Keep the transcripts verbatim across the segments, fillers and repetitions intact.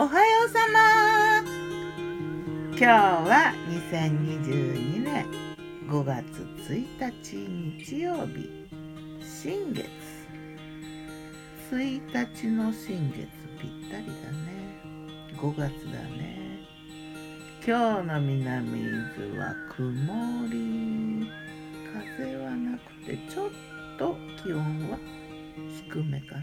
おはようさま。今日はにせんにじゅうにねんごがつついたち日曜日、新月。ついたちの新月ぴったりだね。ごがつだね。今日の南伊豆は曇り、風はなくてちょっと気温は低めかな。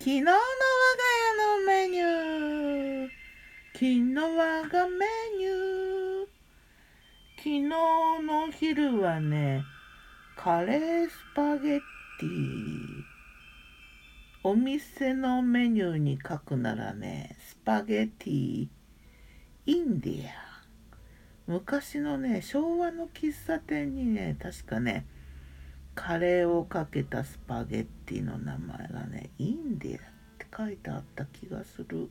昨日の我が家のメニュー、昨日我がメニュー。昨日の昼はね、カレースパゲッティ。お店のメニューに書くならね、スパゲティインディア。昔のね、昭和の喫茶店にね、確かね、カレーをかけたスパゲティの名前がね、インディアって書いてあった気がする。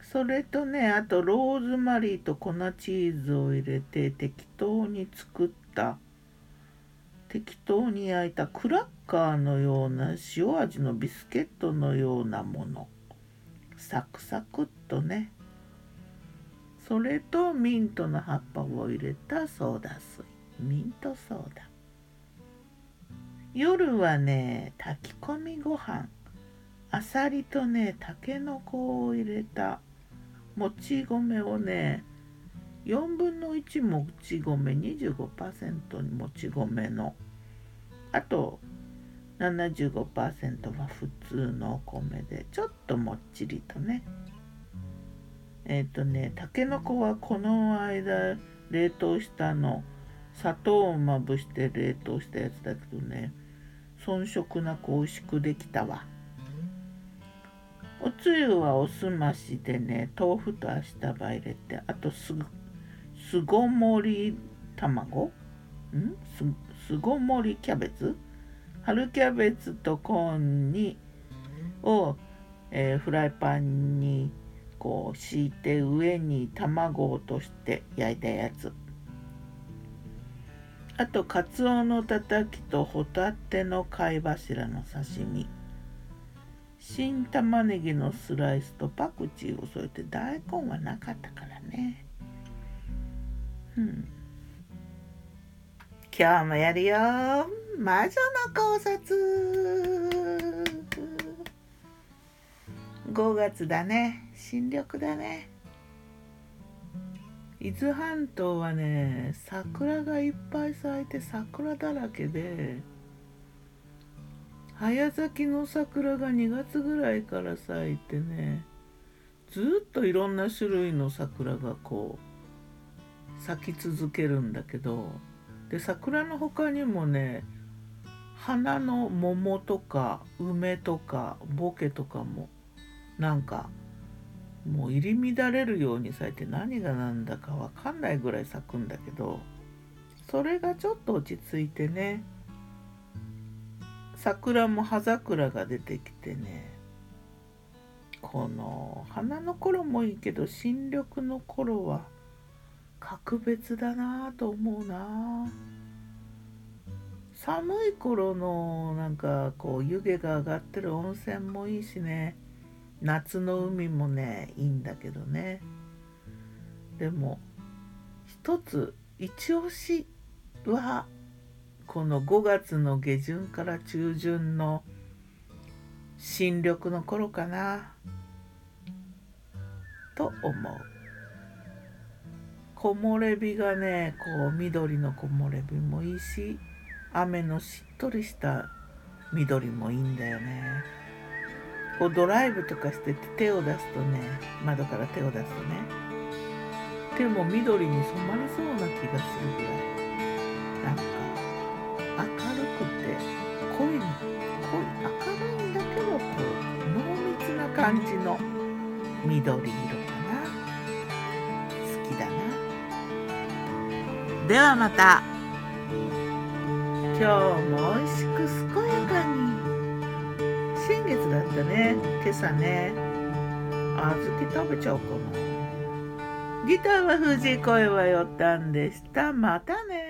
それとね、あとローズマリーと粉チーズを入れて適当に作った適当に焼いたクラッカーのような塩味のビスケットのようなもの、サクサクっとね。それとミントの葉っぱを入れたソーダ水、ミントソーダ。夜はね、炊き込みご飯、あさりとね、たけのこを入れたもち米をね、よんぶんのいちもち米、にじゅうごパーセント もち米の、あと ななじゅうごパーセント は普通のお米で、ちょっともっちりとね。えっとね、たけのこはこの間冷凍したの、砂糖をまぶして冷凍したやつだけどね、遜色なく美味しくできたわ。おつゆはおすましでね、豆腐と足束入れて、あとす、すごもり卵ん す, すごもりキャベツ、春キャベツとコーンにを、えー、フライパンにこう敷いて、上に卵を落として焼いたやつ。あとカツオのたたきとホタテの貝柱の刺身、新玉ねぎのスライスとパクチーを添えて、大根はなかったからね。うん。今日もやるよ。魔女の考察。ごがつだね。新緑だね。伊豆半島はね、桜がいっぱい咲いて桜だらけで、早咲きの桜がにがつぐらいから咲いてね、ずっといろんな種類の桜がこう咲き続けるんだけど、で桜の他にもね、花の桃とか梅とかボケとかもなんかもう入り乱れるように咲いて、何が何だかわかんないぐらい咲くんだけど、それがちょっと落ち着いてね、桜も葉桜が出てきてね、この花の頃もいいけど、新緑の頃は格別だなと思うな。寒い頃のなんかこう湯気が上がってる温泉もいいしね、夏の海もねいいんだけどね。でも一つ一押しはこのごがつの下旬から中旬の新緑の頃かなと思う。木漏れ日がね、こう緑の木漏れ日もいいし、雨のしっとりした緑もいいんだよね。こうドライブとかしてて手を出すとね、窓から手を出すとね、手も緑に染まりそうな気がするぐらい、なんか明るくて濃い、濃い明るいんだけど、こう濃密な感じの緑色かな。好きだな。ではまた。今日も美味しく健やかに。新月だったね、今朝ね。あずき食べちゃおうかな。ギターは藤井、声はよったんでした。またね。